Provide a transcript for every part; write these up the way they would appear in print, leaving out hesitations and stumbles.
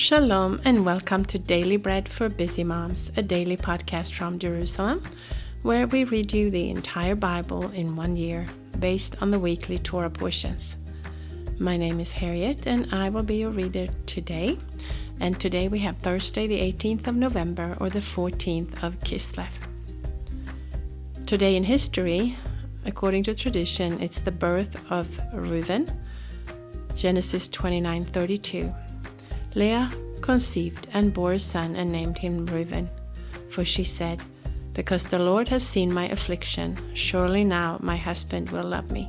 Shalom and welcome to Daily Bread for Busy Moms, a daily podcast from Jerusalem, where we read you the entire Bible in 1 year, based on the weekly Torah portions. My name is Harriet and I will be your reader today. And today we have Thursday the 18th of November or the 14th of Kislev. Today in history, according to tradition, it's the birth of Reuben, Genesis 29:32. Leah conceived and bore a son and named him Reuben, for she said, "Because the Lord has seen my affliction, surely now my husband will love me."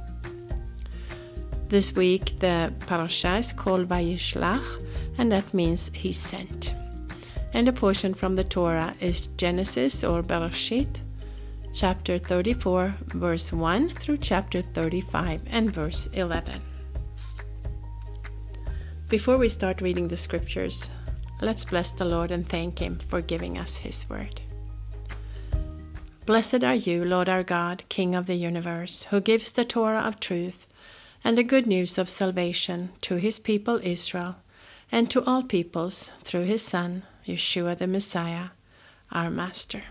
This week the parasha is called Vayishlach, and that means he sent. And a portion from the Torah is Genesis or Bereshit, chapter 34, verse 1 through chapter 35 and verse 11. Before we start reading the scriptures, let's bless the Lord and thank Him for giving us His word. Blessed are you, Lord our God, King of the universe, who gives the Torah of truth and the good news of salvation to His people Israel and to all peoples through His Son, Yeshua the Messiah, our Master.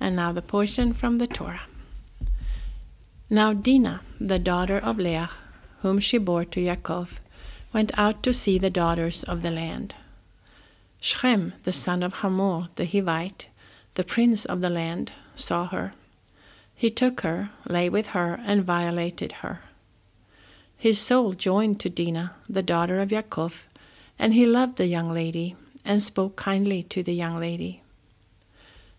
And now the portion from the Torah. Now Dina, the daughter of Leah, whom she bore to Yaakov, went out to see the daughters of the land. Shem, the son of Hamor, the Hivite, the prince of the land, saw her. He took her, lay with her, and violated her. His soul joined to Dina, the daughter of Yaakov, and he loved the young lady, and spoke kindly to the young lady.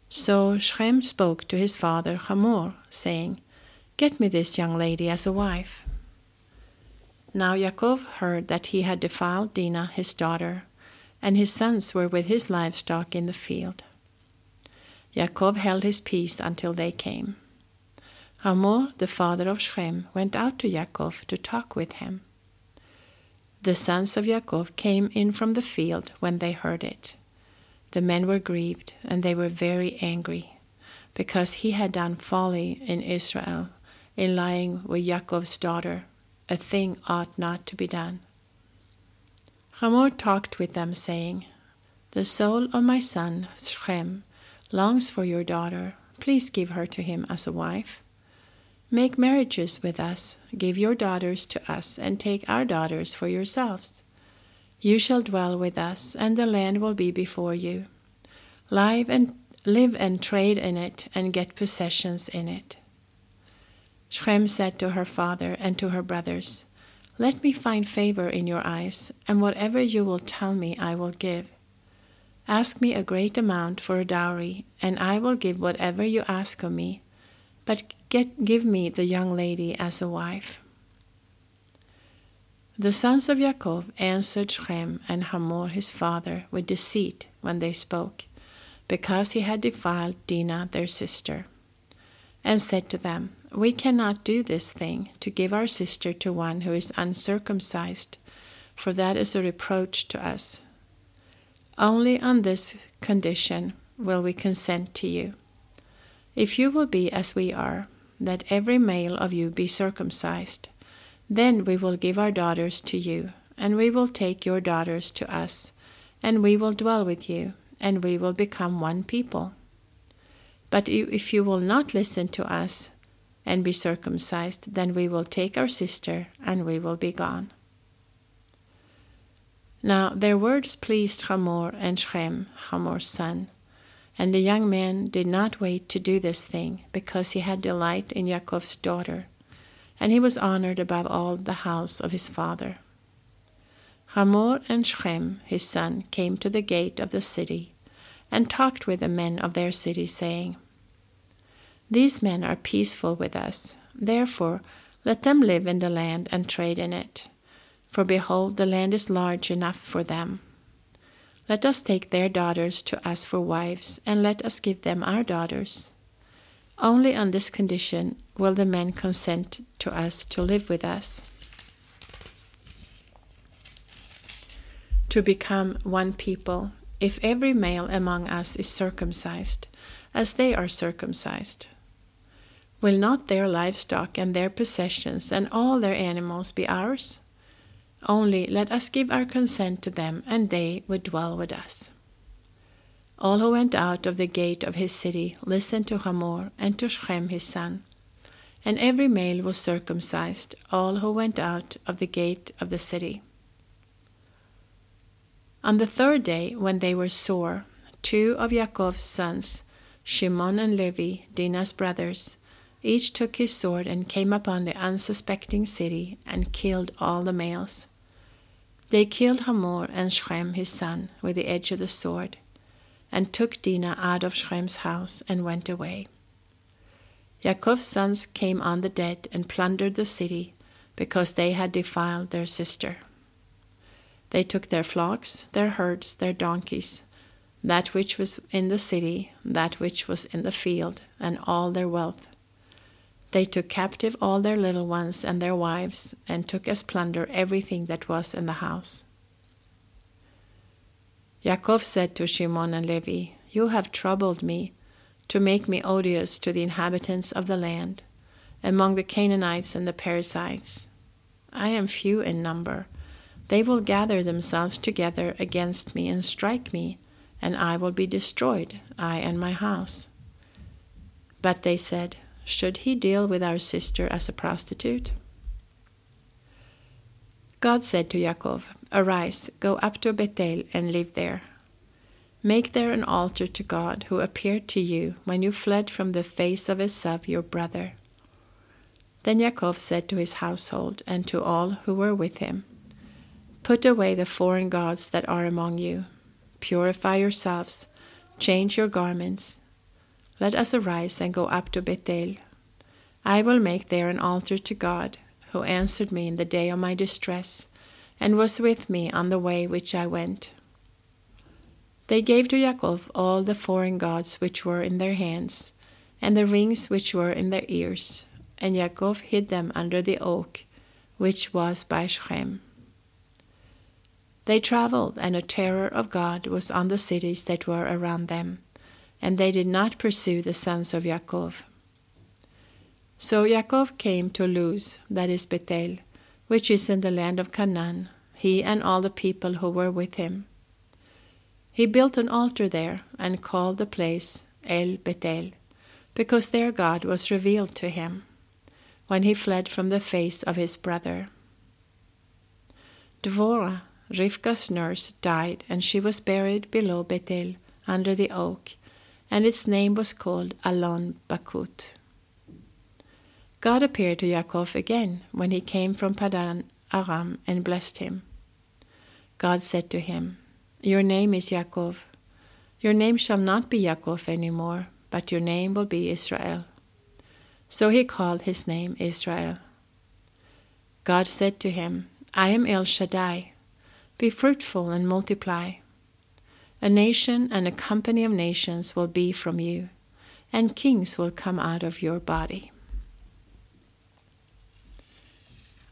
So Shem spoke to his father Hamor, saying, "Get me this young lady as a wife." Now Yaakov heard that he had defiled Dina, his daughter, and his sons were with his livestock in the field. Yaakov held his peace until they came. Hamor, the father of Shem, went out to Yaakov to talk with him. The sons of Yaakov came in from the field when they heard it. The men were grieved, and they were very angry, because he had done folly in Israel, in lying with Yaakov's daughter. A thing ought not to be done. Hamor talked with them, saying, "The soul of my son Shem longs for your daughter. Please give her to him as a wife. Make marriages with us. Give your daughters to us, and take our daughters for yourselves. You shall dwell with us, and the land will be before you. Live and trade in it, and get possessions in it." Shem said to her father and to her brothers, "Let me find favor in your eyes, and whatever you will tell me I will give. Ask me a great amount for a dowry, and I will give whatever you ask of me, but give me the young lady as a wife." The sons of Yaakov answered Shem and Hamor his father with deceit when they spoke, because he had defiled Dina their sister, and said to them, "We cannot do this thing, to give our sister to one who is uncircumcised, for that is a reproach to us. Only on this condition will we consent to you. If you will be as we are, that every male of you be circumcised, then we will give our daughters to you, and we will take your daughters to us, and we will dwell with you, and we will become one people. But if you will not listen to us and be circumcised, then we will take our sister, and we will be gone." Now their words pleased Hamor and Shem, Hamor's son, and the young man did not wait to do this thing, because he had delight in Yaakov's daughter, and he was honored above all the house of his father. Hamor and Shem, his son, came to the gate of the city, and talked with the men of their city, saying, "These men are peaceful with us. Therefore, let them live in the land and trade in it. For behold, the land is large enough for them. Let us take their daughters to us for wives, and let us give them our daughters. Only on this condition will the men consent to us to live with us, to become one people, if every male among us is circumcised, as they are circumcised. Will not their livestock and their possessions and all their animals be ours? Only let us give our consent to them, and they would dwell with us." All who went out of the gate of his city listened to Hamor and to Shem his son. And every male was circumcised, all who went out of the gate of the city. On the third day, when they were sore, two of Yaakov's sons, Shimon and Levi, Dina's brothers, each took his sword and came upon the unsuspecting city and killed all the males. They killed Hamor and Shem his son with the edge of the sword, and took Dina out of Shrem's house and went away. Yaakov's sons came on the dead and plundered the city, because they had defiled their sister. They took their flocks, their herds, their donkeys, that which was in the city, that which was in the field, and all their wealth. They took captive all their little ones and their wives, and took as plunder everything that was in the house. Yaakov said to Shimon and Levi, "You have troubled me, to make me odious to the inhabitants of the land, among the Canaanites and the Perizzites. I am few in number. They will gather themselves together against me and strike me, and I will be destroyed, I and my house." But they said, "Should he deal with our sister as a prostitute?" God said to Yaakov, "Arise, go up to Bethel and live there. Make there an altar to God who appeared to you when you fled from the face of Esau your brother." Then Yaakov said to his household and to all who were with him, "Put away the foreign gods that are among you. Purify yourselves, change your garments. Let us arise and go up to Bethel. I will make there an altar to God, who answered me in the day of my distress, and was with me on the way which I went." They gave to Yaakov all the foreign gods which were in their hands, and the rings which were in their ears, and Yaakov hid them under the oak, which was by Shrem. They traveled, and a terror of God was on the cities that were around them, and they did not pursue the sons of Yaakov. So Yaakov came to Luz, that is Bethel, which is in the land of Canaan, he and all the people who were with him. He built an altar there and called the place El Bethel, because their God was revealed to him when he fled from the face of his brother. Dvora, Rivka's nurse, died, and she was buried below Bethel under the oak, and its name was called Alon Bakut. God appeared to Yaakov again when he came from Paddan Aram and blessed him. God said to him, "Your name is Yaakov. Your name shall not be Yaakov anymore, but your name will be Israel." So he called his name Israel. God said to him, "I am El Shaddai. Be fruitful and multiply. A nation and a company of nations will be from you, and kings will come out of your body."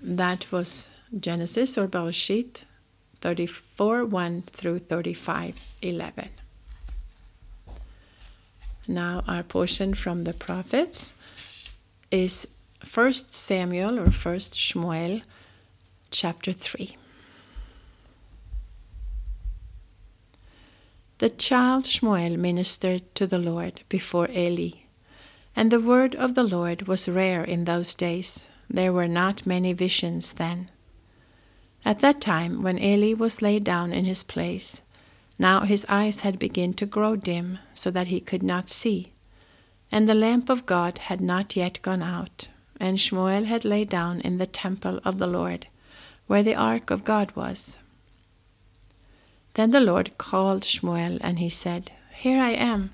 That was Genesis or Bereshit 34:1-35:11. Now our portion from the prophets is 1 Samuel or 1 Shmuel, chapter 3. The child Shmuel ministered to the Lord before Eli, and the word of the Lord was rare in those days. There were not many visions then. At that time, when Eli was laid down in his place, now his eyes had begun to grow dim, so that he could not see, and the lamp of God had not yet gone out, and Shmuel had laid down in the temple of the Lord, where the ark of God was. Then the Lord called Shmuel, and he said, "Here I am."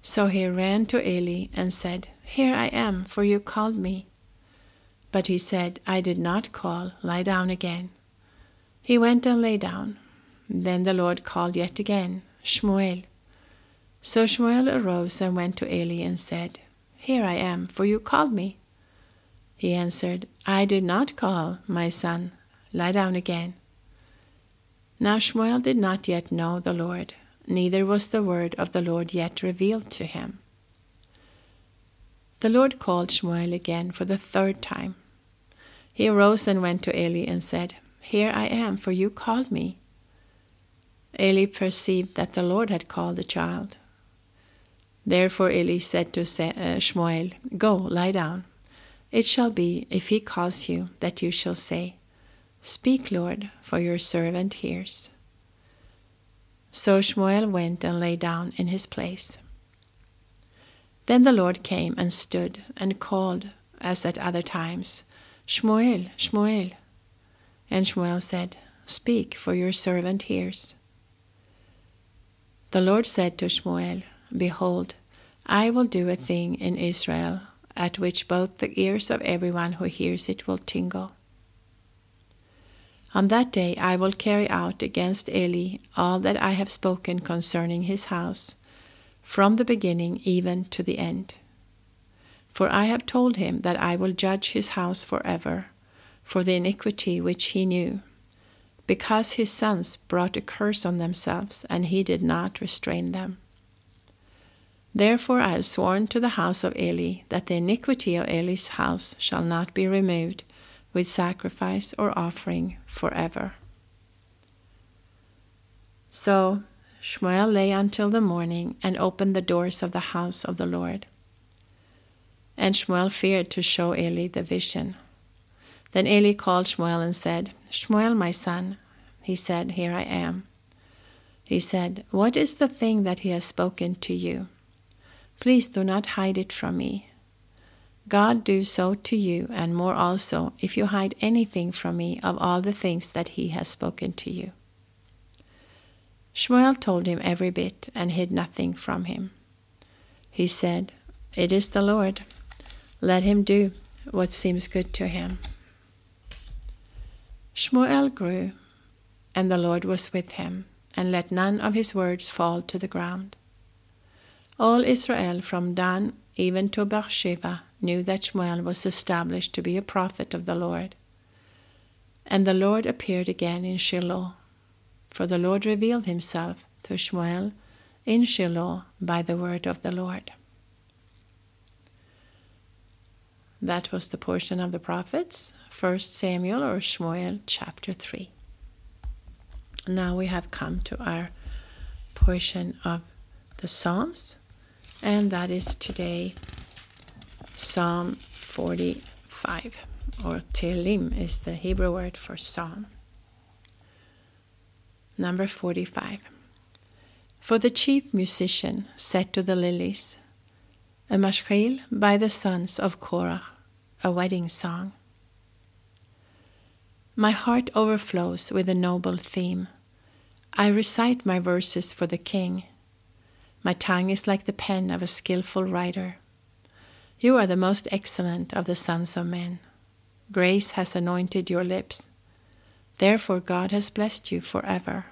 So he ran to Eli and said, "Here I am, for you called me." But he said, "I did not call, lie down again." He went and lay down. Then the Lord called yet again, "Shmuel." So Shmuel arose and went to Eli and said, "Here I am, for you called me." He answered, "I did not call, my son, lie down again." Now Shmuel did not yet know the Lord, neither was the word of the Lord yet revealed to him. The Lord called Shmuel again for the third time. He arose and went to Eli and said, "Here I am, for you called me." Eli perceived that the Lord had called the child. Therefore Eli said to Shmuel, "Go, lie down. It shall be, if he calls you, that you shall say, 'Speak, Lord, for your servant hears.'" So Shmuel went and lay down in his place. Then the Lord came and stood and called, as at other times, "Shmuel, Shmuel." And Shmuel said, "Speak, for your servant hears." The Lord said to Shmuel, "Behold, I will do a thing in Israel, at which both the ears of everyone who hears it will tingle. On that day I will carry out against Eli all that I have spoken concerning his house, from the beginning even to the end. For I have told him that I will judge his house forever, for the iniquity which he knew, because his sons brought a curse on themselves, and he did not restrain them. Therefore I have sworn to the house of Eli that the iniquity of Eli's house shall not be removed with sacrifice or offering forever." So Shmuel lay until the morning and opened the doors of the house of the Lord. And Shmuel feared to show Eli the vision. Then Eli called Shmuel and said, "Shmuel, my son." He said, "Here I am." He said, "What is the thing that he has spoken to you? Please do not hide it from me. God do so to you, and more also, if you hide anything from me of all the things that he has spoken to you." Shmuel told him every bit and hid nothing from him. He said, "It is the Lord. Let him do what seems good to him." Shmuel grew, and the Lord was with him, and let none of his words fall to the ground. All Israel from Dan even to Beersheba knew that Shmuel was established to be a prophet of the Lord. And the Lord appeared again in Shiloh, for the Lord revealed himself to Shmuel in Shiloh by the word of the Lord. That was the portion of the prophets, 1 Samuel or Shmuel chapter 3. Now we have come to our portion of the Psalms, and that is today Psalm 45, or Tehillim is the Hebrew word for psalm. Number 45. "For the chief musician said to the lilies, a mashchil by the sons of Korah, a wedding song. My heart overflows with a noble theme. I recite my verses for the king. My tongue is like the pen of a skillful writer. You are the most excellent of the sons of men. Grace has anointed your lips. Therefore God has blessed you forever.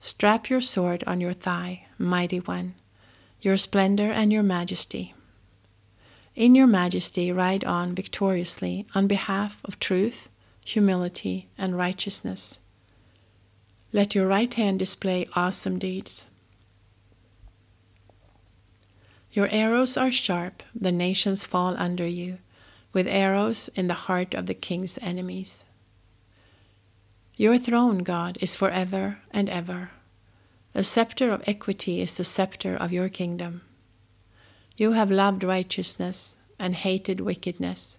Strap your sword on your thigh, mighty one, your splendor and your majesty. In your majesty ride on victoriously on behalf of truth, humility, and righteousness. Let your right hand display awesome deeds. Your arrows are sharp, the nations fall under you, with arrows in the heart of the king's enemies. Your throne, God, is forever and ever. A scepter of equity is the scepter of your kingdom. You have loved righteousness and hated wickedness.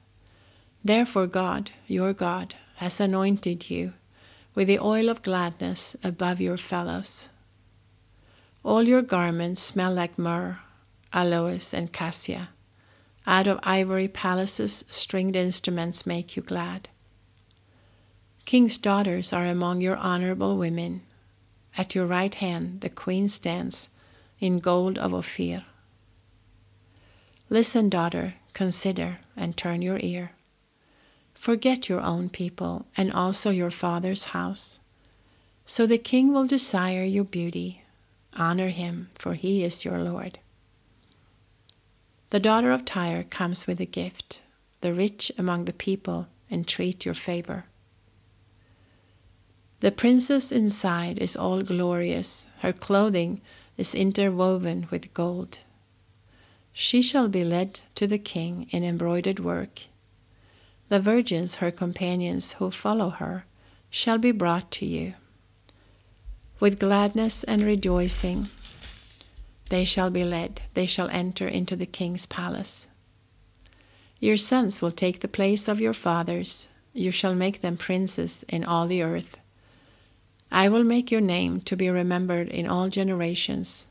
Therefore God, your God, has anointed you with the oil of gladness above your fellows. All your garments smell like myrrh, Alois and Cassia. Out of ivory palaces, stringed instruments make you glad. King's daughters are among your honorable women. At your right hand the queen stands in gold of Ophir. Listen, daughter, consider, and turn your ear. Forget your own people, and also your father's house. So the king will desire your beauty. Honor him, for he is your Lord. The daughter of Tyre comes with a gift. The rich among the people entreat your favor. The princess inside is all glorious. Her clothing is interwoven with gold. She shall be led to the king in embroidered work. The virgins, her companions, who follow her, shall be brought to you. With gladness and rejoicing they shall be led. They shall enter into the king's palace. Your sons will take the place of your fathers. You shall make them princes in all the earth. I will make your name to be remembered in all generations.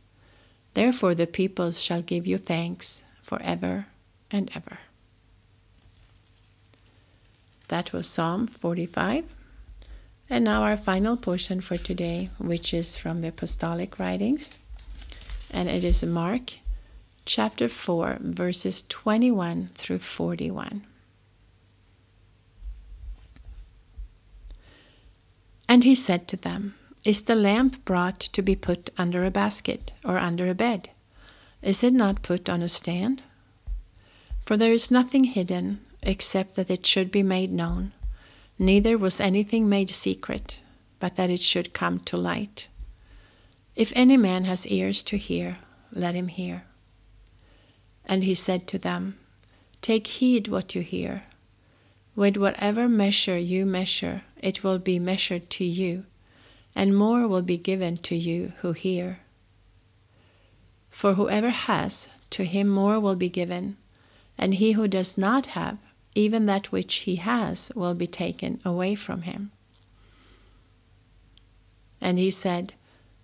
Therefore the peoples shall give you thanks forever and ever. That was Psalm 45. And now our final portion for today, which is from the Apostolic Writings. And it is Mark chapter 4, verses 21 through 41. And he said to them, Is the lamp brought to be put under a basket or under a bed? Is it not put on a stand? For there is nothing hidden, except that it should be made known. Neither was anything made secret, but that it should come to light. If any man has ears to hear, let him hear. And he said to them, Take heed what you hear. With whatever measure you measure, it will be measured to you, and more will be given to you who hear. For whoever has, to him more will be given, and he who does not have, even that which he has, will be taken away from him. And he said,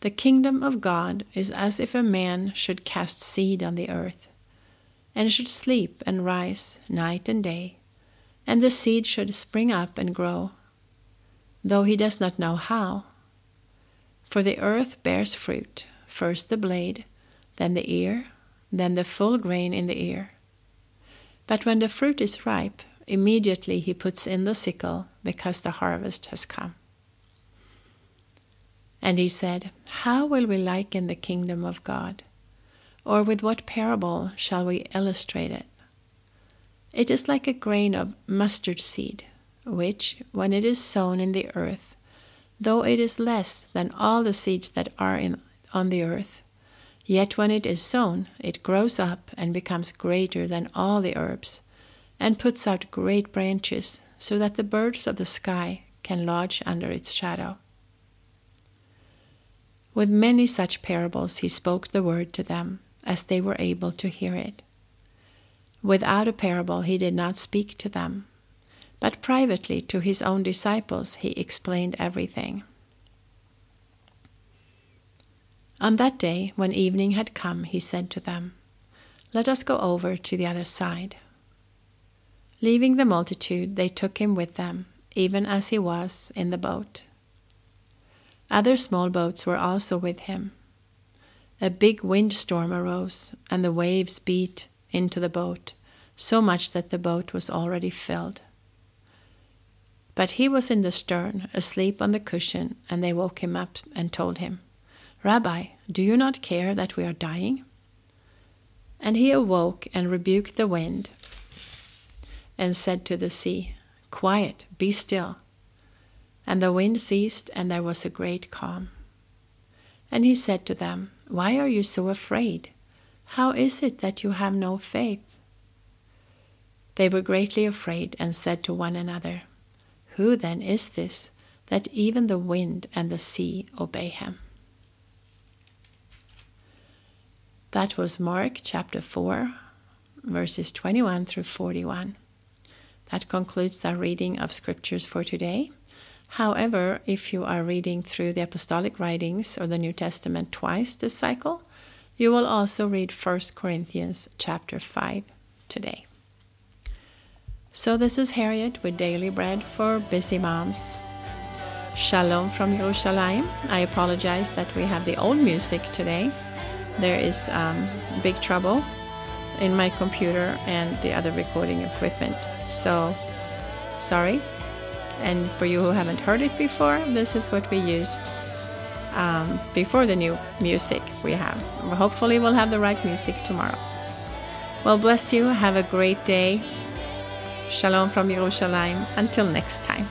The kingdom of God is as if a man should cast seed on the earth, and should sleep and rise night and day, and the seed should spring up and grow, though he does not know how. For the earth bears fruit, first the blade, then the ear, then the full grain in the ear. But when the fruit is ripe, immediately he puts in the sickle, because the harvest has come. And he said, How will we liken the kingdom of God? Or with what parable shall we illustrate it? It is like a grain of mustard seed, which, when it is sown in the earth, though it is less than all the seeds that are on the earth, yet when it is sown, it grows up and becomes greater than all the herbs, and puts out great branches, so that the birds of the sky can lodge under its shadow. With many such parables he spoke the word to them, as they were able to hear it. Without a parable he did not speak to them, but privately to his own disciples he explained everything. On that day, when evening had come, he said to them, Let us go over to the other side. Leaving the multitude, they took him with them, even as he was, in the boat. Other small boats were also with him. A big windstorm arose, and the waves beat into the boat, so much that the boat was already filled. But he was in the stern, asleep on the cushion, and they woke him up and told him, Rabbi, do you not care that we are dying? And he awoke and rebuked the wind, and said to the sea, Quiet, be still. And the wind ceased, and there was a great calm. And he said to them, Why are you so afraid? How is it that you have no faith? They were greatly afraid and said to one another, Who then is this, that even the wind and the sea obey him? That was Mark chapter 4, verses 21 through 41. That concludes our reading of scriptures for today. However, if you are reading through the Apostolic Writings or the New Testament twice this cycle, you will also read 1 Corinthians chapter 5 today. So this is Harriet with Daily Bread for Busy Moms. Shalom from Yerushalayim. I apologize that we have the old music today. There is big trouble in my computer and the other recording equipment. So, sorry. And for you who haven't heard it before, this is what we used before the new music we have. Hopefully we'll have the right music tomorrow. Well, bless you. Have a great day. Shalom from Yerushalayim. Until next time.